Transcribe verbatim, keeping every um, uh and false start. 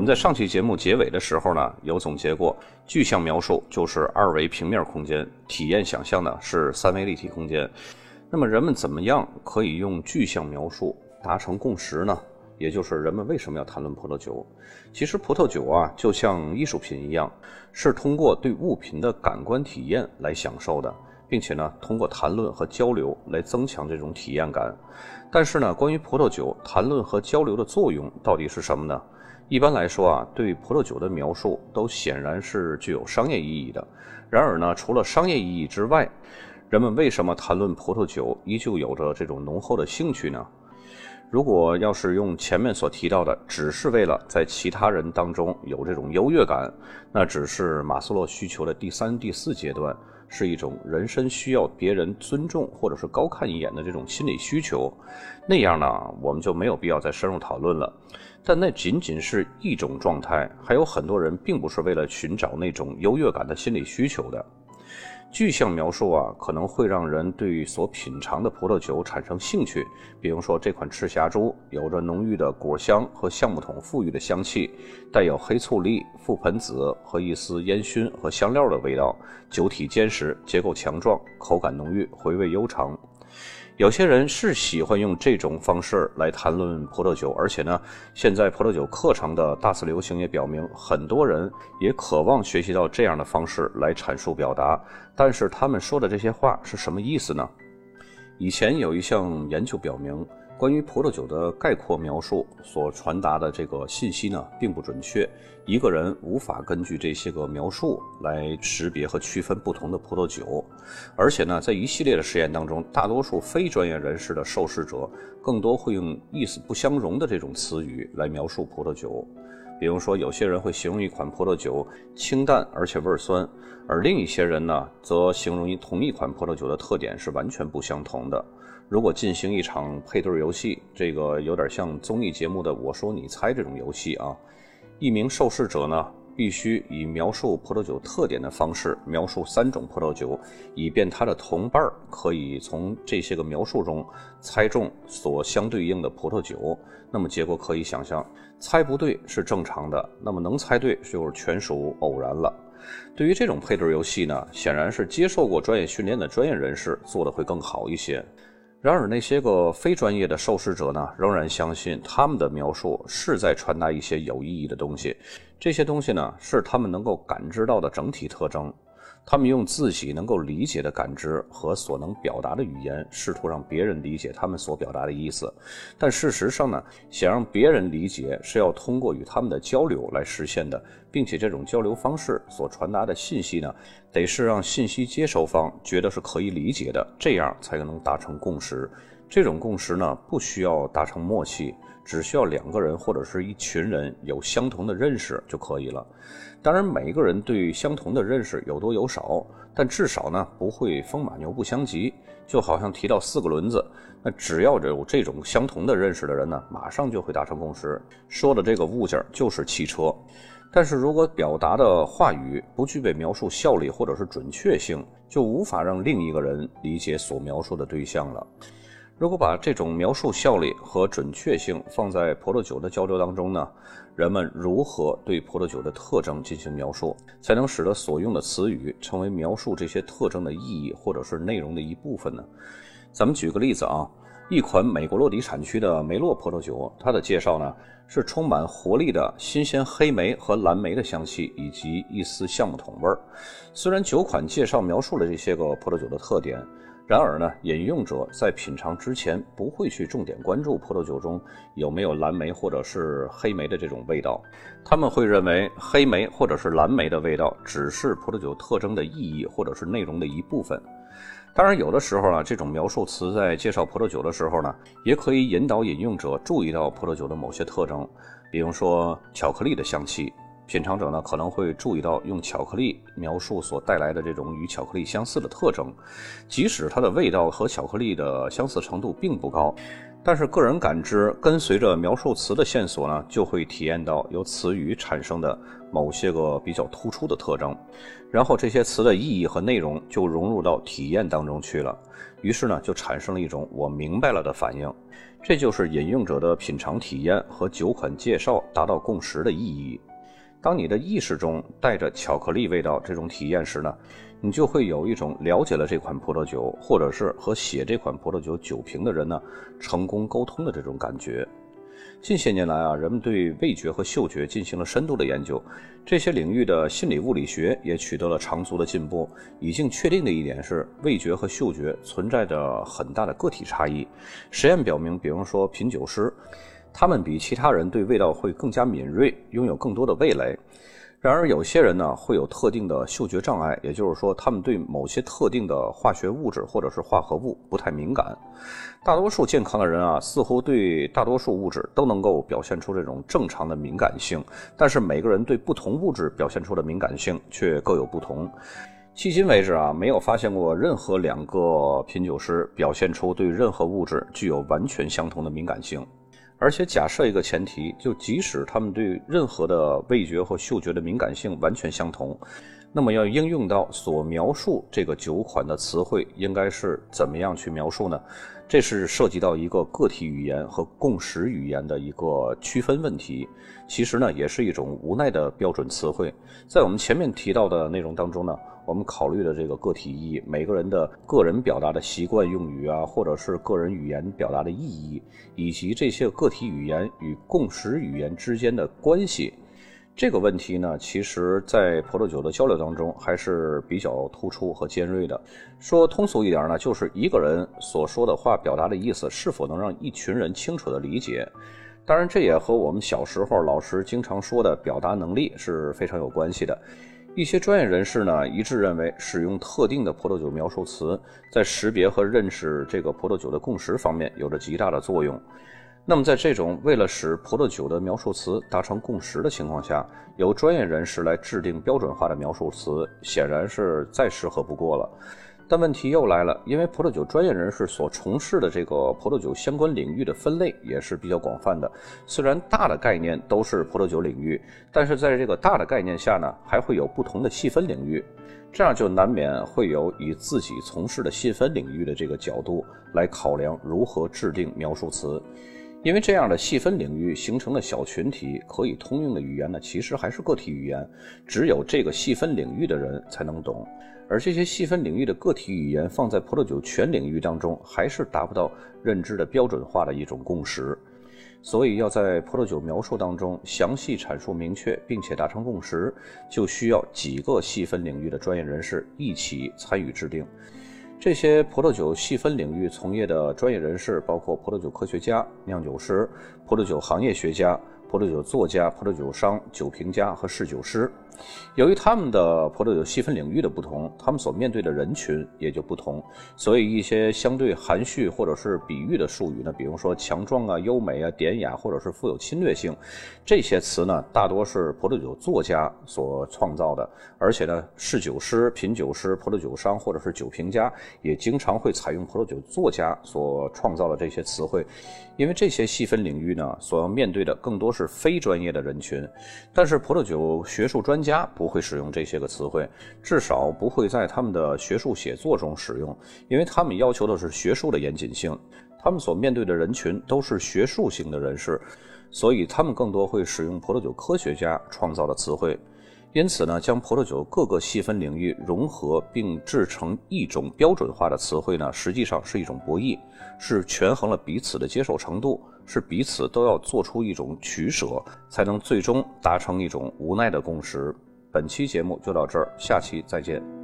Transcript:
们在上期节目结尾的时候呢，有总结过，具象描述就是二维平面空间，体验想象呢是三维立体空间。那么人们怎么样可以用具象描述达成共识呢？也就是人们为什么要谈论葡萄酒？其实葡萄酒啊，就像艺术品一样，是通过对物品的感官体验来享受的，并且呢，通过谈论和交流来增强这种体验感。但是呢，关于葡萄酒，谈论和交流的作用到底是什么呢？一般来说啊，对葡萄酒的描述都显然是具有商业意义的。然而呢，除了商业意义之外，人们为什么谈论葡萄酒依旧有着这种浓厚的兴趣呢？如果要是用前面所提到的只是为了在其他人当中有这种优越感，那只是马斯洛需求的第三、第四阶段，是一种人身需要别人尊重或者是高看一眼的这种心理需求。那样呢，我们就没有必要再深入讨论了。但那仅仅是一种状态，还有很多人并不是为了寻找那种优越感的心理需求的。具象描述啊，可能会让人对所品尝的葡萄酒产生兴趣，比如说这款赤霞珠有着浓郁的果香和橡木桶馥郁的香气，带有黑醋栗、覆盆子和一丝烟熏和香料的味道，酒体坚实，结构强壮，口感浓郁，回味悠长。有些人是喜欢用这种方式来谈论葡萄酒，而且呢，现在葡萄酒课程的大肆流行也表明，很多人也渴望学习到这样的方式来阐述表达。但是他们说的这些话是什么意思呢？以前有一项研究表明，关于葡萄酒的概括描述所传达的这个信息呢，并不准确。一个人无法根据这些个描述来识别和区分不同的葡萄酒。而且呢，在一系列的实验当中，大多数非专业人士的受试者更多会用意思不相容的这种词语来描述葡萄酒。比如说，有些人会形容一款葡萄酒清淡而且味酸，而另一些人呢，则形容同一款葡萄酒的特点是完全不相同的。如果进行一场配对游戏，这个有点像综艺节目的我说你猜这种游戏啊，一名受试者呢，必须以描述葡萄酒特点的方式描述三种葡萄酒，以便他的同伴可以从这些个描述中猜中所相对应的葡萄酒。那么结果可以想象，猜不对是正常的，那么能猜对就是全属偶然了。对于这种配对游戏呢，显然是接受过专业训练的专业人士做得会更好一些。然而那些个非专业的受试者呢，仍然相信他们的描述是在传达一些有意义的东西，这些东西呢，是他们能够感知到的整体特征。他们用自己能够理解的感知和所能表达的语言，试图让别人理解他们所表达的意思。但事实上呢，想让别人理解是要通过与他们的交流来实现的，并且这种交流方式所传达的信息呢，得是让信息接收方觉得是可以理解的，这样才能达成共识。这种共识呢，不需要达成默契，只需要两个人或者是一群人有相同的认识就可以了。当然每一个人对相同的认识有多有少，但至少呢，不会风马牛不相及。就好像提到四个轮子，那只要有这种相同的认识的人呢，马上就会达成共识，说的这个物件就是汽车。但是如果表达的话语不具备描述效力或者是准确性，就无法让另一个人理解所描述的对象了。如果把这种描述效力和准确性放在葡萄酒的交流当中呢，人们如何对葡萄酒的特征进行描述，才能使得所用的词语成为描述这些特征的意义或者是内容的一部分呢？咱们举个例子啊，一款美国洛迪产区的梅洛葡萄酒，它的介绍呢，是充满活力的新鲜黑莓和蓝莓的香气，以及一丝橡木桶味儿。虽然酒款介绍描述了这些个葡萄酒的特点，然而呢，饮用者在品尝之前不会去重点关注葡萄酒中有没有蓝莓或者是黑莓的这种味道，他们会认为黑莓或者是蓝莓的味道只是葡萄酒特征的意义或者是内容的一部分。当然有的时候呢，这种描述词在介绍葡萄酒的时候呢，也可以引导饮用者注意到葡萄酒的某些特征，比如说巧克力的香气。品尝者呢，可能会注意到用巧克力描述所带来的这种与巧克力相似的特征，即使它的味道和巧克力的相似程度并不高，但是个人感知跟随着描述词的线索呢，就会体验到由词语产生的某些个比较突出的特征，然后这些词的意义和内容就融入到体验当中去了，于是呢，就产生了一种我明白了的反应。这就是饮用者的品尝体验和酒款介绍达到共识的意义。当你的意识中带着巧克力味道这种体验时呢，你就会有一种了解了这款葡萄酒，或者是和写这款葡萄酒酒评的人呢成功沟通的这种感觉。近些年来啊，人们对味觉和嗅觉进行了深度的研究，这些领域的心理物理学也取得了长足的进步。已经确定的一点是，味觉和嗅觉存在着很大的个体差异。实验表明，比方说品酒师，他们比其他人对味道会更加敏锐，拥有更多的味蕾。然而有些人呢会有特定的嗅觉障碍，也就是说他们对某些特定的化学物质或者是化合物不太敏感。大多数健康的人啊，似乎对大多数物质都能够表现出这种正常的敏感性，但是每个人对不同物质表现出的敏感性却各有不同。迄今为止啊，没有发现过任何两个品酒师表现出对任何物质具有完全相同的敏感性。而且假设一个前提，就即使他们对任何的味觉和嗅觉的敏感性完全相同，那么要应用到所描述这个酒款的词汇，应该是怎么样去描述呢？这是涉及到一个个体语言和共识语言的一个区分问题，其实呢也是一种无奈的标准词汇。在我们前面提到的内容当中呢，我们考虑的这个个体意义，每个人的个人表达的习惯用语啊，或者是个人语言表达的意义，以及这些个体语言与共识语言之间的关系。这个问题呢，其实在葡萄酒的交流当中还是比较突出和尖锐的。说通俗一点呢，就是一个人所说的话表达的意思是否能让一群人清楚的理解。当然这也和我们小时候老师经常说的表达能力是非常有关系的。一些专业人士呢，一致认为使用特定的葡萄酒描述词，在识别和认识这个葡萄酒的共识方面有着极大的作用。那么在这种为了使葡萄酒的描述词达成共识的情况下，由专业人士来制定标准化的描述词，显然是再适合不过了。但问题又来了，因为葡萄酒专业人士所从事的这个葡萄酒相关领域的分类也是比较广泛的，虽然大的概念都是葡萄酒领域，但是在这个大的概念下呢，还会有不同的细分领域，这样就难免会有以自己从事的细分领域的这个角度来考量如何制定描述词。因为这样的细分领域形成的小群体，可以通用的语言呢，其实还是个体语言，只有这个细分领域的人才能懂。而这些细分领域的个体语言放在葡萄酒全领域当中，还是达不到认知的标准化的一种共识。所以要在葡萄酒描述当中详细阐述明确并且达成共识，就需要几个细分领域的专业人士一起参与制定。这些葡萄酒细分领域从业的专业人士包括葡萄酒科学家、酿酒师、葡萄酒行业学家、葡萄酒作家、葡萄酒商、酒评家和侍酒师。由于他们的葡萄酒细分领域的不同，他们所面对的人群也就不同，所以一些相对含蓄或者是比喻的术语呢，比如说强壮啊、优美啊、典雅或者是富有侵略性，这些词呢大多是葡萄酒作家所创造的，而且呢侍酒师、品酒师、葡萄酒商或者是酒评家也经常会采用葡萄酒作家所创造的这些词汇。因为这些细分领域呢所要面对的更多是非专业的人群，但是葡萄酒学术专家家不会使用这些个词汇，至少不会在他们的学术写作中使用，因为他们要求的是学术的严谨性，他们所面对的人群都是学术性的人士，所以他们更多会使用葡萄酒科学家创造的词汇。因此呢，将葡萄酒各个细分领域融合并制成一种标准化的词汇呢，实际上是一种博弈，是权衡了彼此的接受程度，是彼此都要做出一种取舍，才能最终达成一种无奈的共识。本期节目就到这儿，下期再见。